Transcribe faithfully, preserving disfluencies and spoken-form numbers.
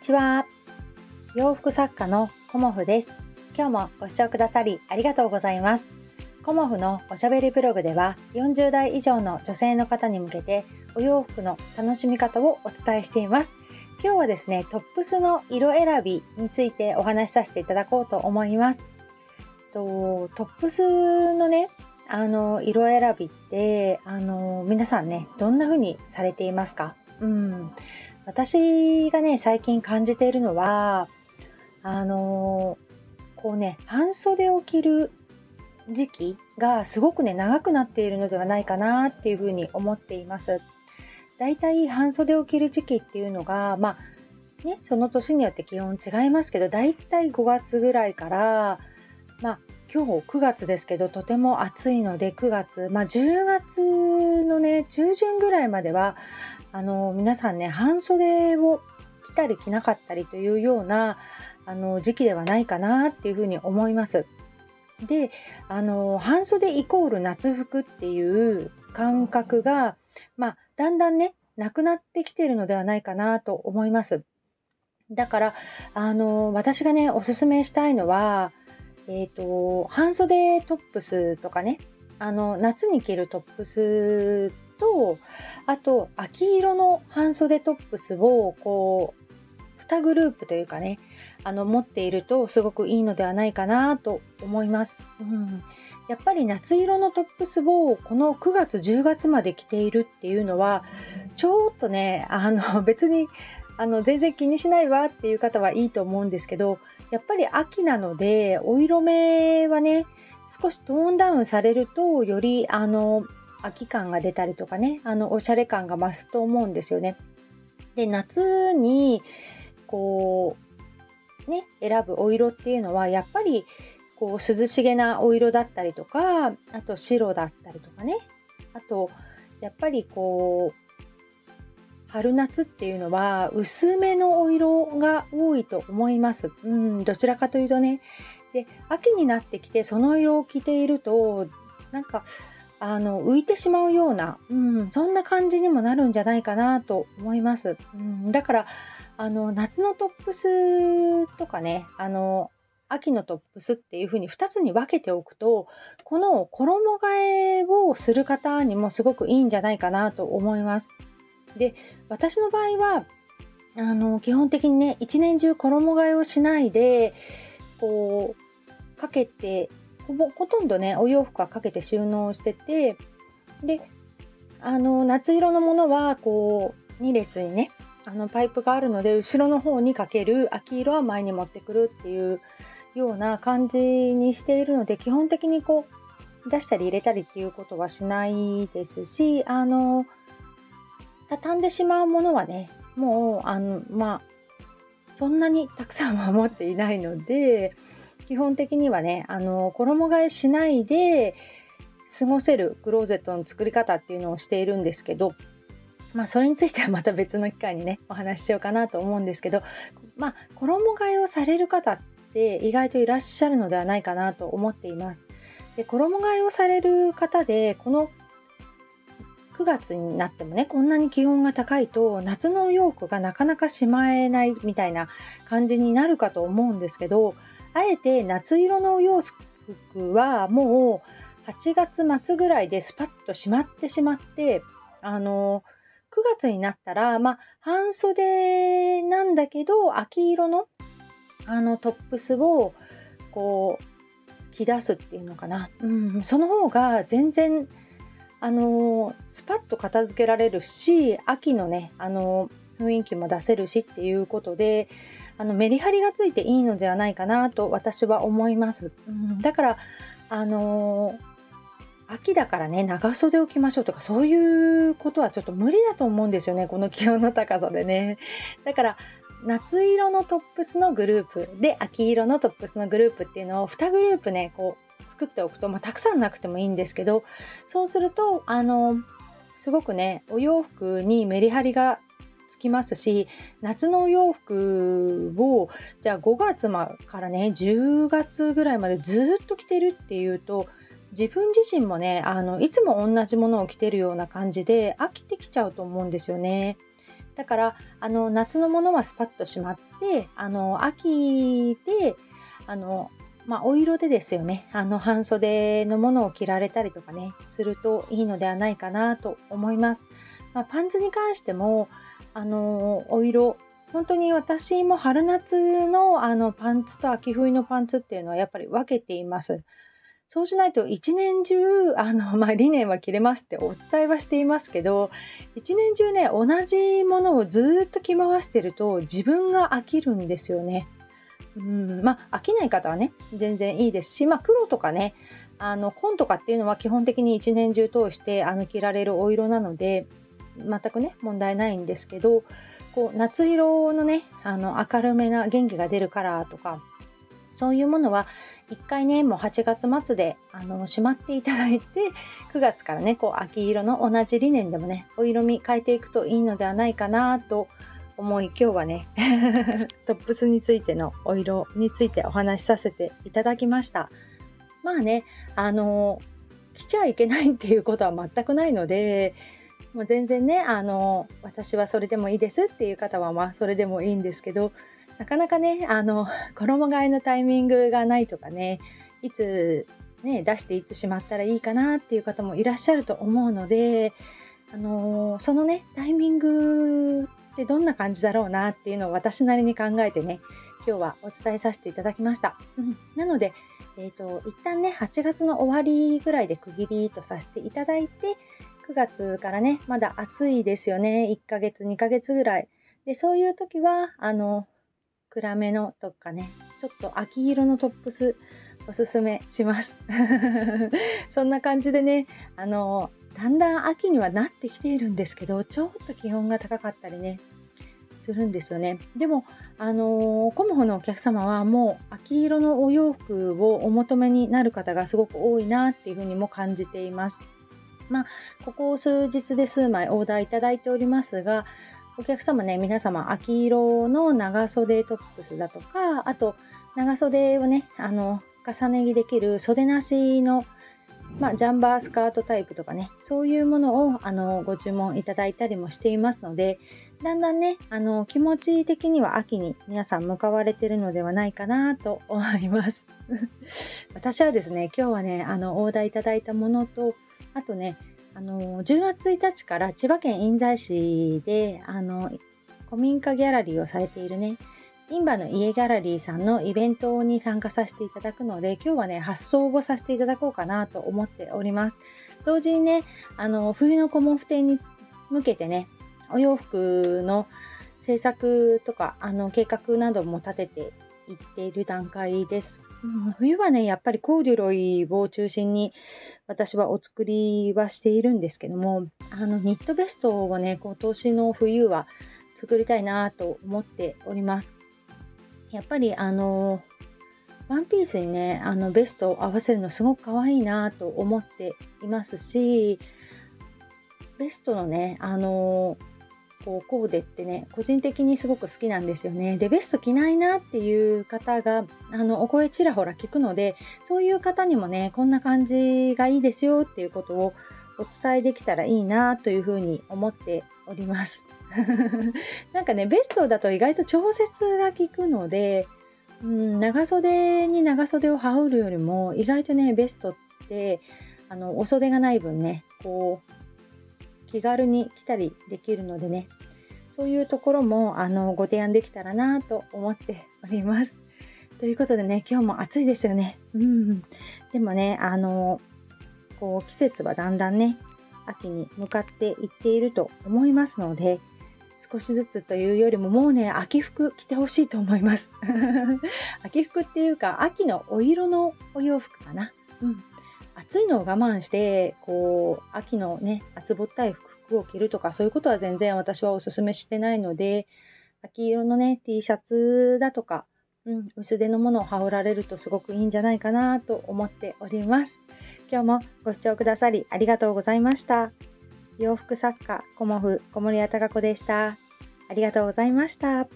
ちは。洋服作家のコモフです。今日もご視聴くださりありがとうございます。コモフのおしゃべりブログではよんじゅう代以上の女性の方に向けてお洋服の楽しみ方をお伝えしています。今日はですね、トップスの色選びについてお話しさせていただこうと思います。とトップスのね、あの色選びってあの皆さんね、どんな風にされていますか？うん、私がね最近感じているのはあのこうね半袖を着る時期がすごくね長くなっているのではないかなっていう風に思っています。だいたい半袖を着る時期っていうのがまあねその年によって気温違いますけど、だいたいごがつぐらいからまあ。今日くがつですけど、とても暑いのでくがつ、まあ、じゅうがつのね中旬ぐらいまではあの皆さんね半袖を着たり着なかったりというようなあの時期ではないかなっていうふうに思います。であの半袖イコール夏服っていう感覚が、まあ、だんだんねなくなってきているのではないかなと思います。だからあの私がねおすすめしたいのはえーと、半袖トップスとかね、あの夏に着るトップスと、あと秋色の半袖トップスをこうにグループというかね、あの持っているとすごくいいのではないかなと思います、うん、やっぱり夏色のトップスをこのくがつじゅうがつまで着ているっていうのはちょっとねあの別にあの全然気にしないわっていう方はいいと思うんですけど、やっぱり秋なのでお色目はね少しトーンダウンされるとよりあの秋感が出たりとかね、あのおしゃれ感が増すと思うんですよね。で夏にこうね選ぶお色っていうのはやっぱりこう涼しげなお色だったりとか、あと白だったりとかね、あとやっぱりこう春夏っていうのは薄めのお色が多いと思います。うん、どちらかというとね。で、秋になってきてその色を着ているとなんかあの浮いてしまうような、うん、そんな感じにもなるんじゃないかなと思います。うん、だからあの夏のトップスとかね、あの秋のトップスっていう風にふたつに分けておくと、この衣替えをする方にもすごくいいんじゃないかなと思います。で私の場合はあの基本的にね一年中衣替えをしないでこうかけて ほ, ぼほとんどねお洋服はかけて収納してて、であの夏色のものはこうに列にねあのパイプがあるので後ろの方にかける、秋色は前に持ってくるっていうような感じにしているので、基本的にこう出したり入れたりっていうことはしないですし、あの畳んでしまうものはね、もうあの、まあ、そんなにたくさんは持っていないので、基本的にはねあの衣替えしないで過ごせるクローゼットの作り方っていうのをしているんですけど、まあ、それについてはまた別の機会にねお話ししようかなと思うんですけど、まあ、衣替えをされる方って意外といらっしゃるのではないかなと思っています。で、衣替えをされる方でこのくがつになってもねこんなに気温が高いと夏のお洋服がなかなかしまえないみたいな感じになるかと思うんですけど、あえて夏色のお洋服はもうはちがつ末ぐらいでスパッとしまってしまって、あのくがつになったら、まあ、半袖なんだけど秋色の、あのトップスをこう着出すっていうのかな、うん、その方が全然あのスパッと片付けられるし、秋のねあの雰囲気も出せるしっていうことで、あのメリハリがついていいのではないかなと私は思います、うん、だからあの秋だからね長袖を着ましょうとかそういうことはちょっと無理だと思うんですよね、この気温の高さでね。だから夏色のトップスのグループで秋色のトップスのグループっていうのをにグループねこう作っておくと、まあ、たくさんなくてもいいんですけど、そうするとあのすごくねお洋服にメリハリがつきますし、夏のお洋服をじゃあごがつからねじゅうがつぐらいまでずっと着てるっていうと、自分自身もねあのいつも同じものを着てるような感じで飽きてきちゃうと思うんですよね。だからあの夏のものはスパッとしまって、あの秋であの、まあ、お色でですよね、あの半袖のものを着られたりとかねするといいのではないかなと思います。まあ、パンツに関してもあのお色、本当に私も春夏 の, あのパンツと秋冬のパンツっていうのはやっぱり分けています。そうしないと一年中あの、まあ、理念は切れますってお伝えはしていますけど、一年中ね同じものをずっと着回してると自分が飽きるんですよね。うん、まあ飽きない方はね全然いいですし、まあ、黒とかねあの紺とかっていうのは基本的に一年中通してあの着られるお色なので全くね問題ないんですけど、こう夏色のねあの明るめな元気が出るカラーとかそういうものは一回ねもうはちがつまつであのしまっていただいて、くがつからねこう秋色の同じ理念でもねお色味変えていくといいのではないかなと思い、今日はねトップスについてのお色についてお話しさせていただきました。まあねあの着ちゃいけないっていうことは全くないので、もう全然ねあの私はそれでもいいですっていう方はまあそれでもいいんですけど、なかなかねあの衣替えのタイミングがないとかね、いつ、ね、出していつしまったらいいかなっていう方もいらっしゃると思うので、あのそのねタイミングってどんな感じだろうなっていうのを私なりに考えてね今日はお伝えさせていただきました。うん、なので、えーと、一旦ねはちがつの終わりぐらいで区切りとさせていただいて、くがつからねまだ暑いですよね、いっかげつにかげつぐらいで、そういう時はあの暗めのとかねちょっと秋色のトップスおすすめしますそんな感じでねあのだんだん秋にはなってきているんですけど、ちょっと気温が高かったりねするんですよね。でもあのコムホのお客様はもう秋色のお洋服をお求めになる方がすごく多いなっていうふうにも感じています。まあここ数日で数枚オーダーいただいておりますが、お客様ね皆様秋色の長袖トップスだとか、あと長袖をねあの重ね着できる袖なしの、まあ、ジャンバースカートタイプとかねそういうものをあのご注文いただいたりもしていますので、だんだんねあの気持ち的には秋に皆さん向かわれてるのではないかなと思います私はですね今日はねあのオーダーいただいたものと、あとねあのじゅうがつついたちから千葉県印西市であの古民家ギャラリーをされているね印旛の家ギャラリーさんのイベントに参加させていただくので、今日はね発送をさせていただこうかなと思っております。同時にねあの冬の小毛布展に向けてねお洋服の制作とかあの計画なども立てていっている段階です。うん、冬はねやっぱりコーデュロイを中心に私はお作りはしているんですけども、あのニットベストをね今年の冬は作りたいなと思っております。やっぱりあのワンピースにねあのベストを合わせるのすごく可愛いなと思っていますし、ベストのねあのこうコーデってね個人的にすごく好きなんですよね。でベスト着ないなっていう方があのお声ちらほら聞くので、そういう方にもねこんな感じがいいですよっていうことをお伝えできたらいいなというふうに思っておりますなんかねベストだと意外と調節が効くので、うん、長袖に長袖を羽織るよりも意外とねベストってあのお袖がない分ねこう気軽に来たりできるのでね、そういうところもあのご提案できたらなと思っております。ということでね今日も暑いですよね。うん、でもねあのこう季節はだんだんね秋に向かっていっていると思いますので、少しずつというよりももうね秋服着てほしいと思います秋服っていうか秋のお色のお洋服かな。うん暑いのを我慢してこう秋のね厚ぼったい服を着るとかそういうことは全然私はおすすめしてないので、秋色のね T シャツだとか、うん、薄手のものを羽織られるとすごくいいんじゃないかなと思っております。今日もご視聴くださりありがとうございました。洋服作家コモフ小森屋貴子でした。ありがとうございました。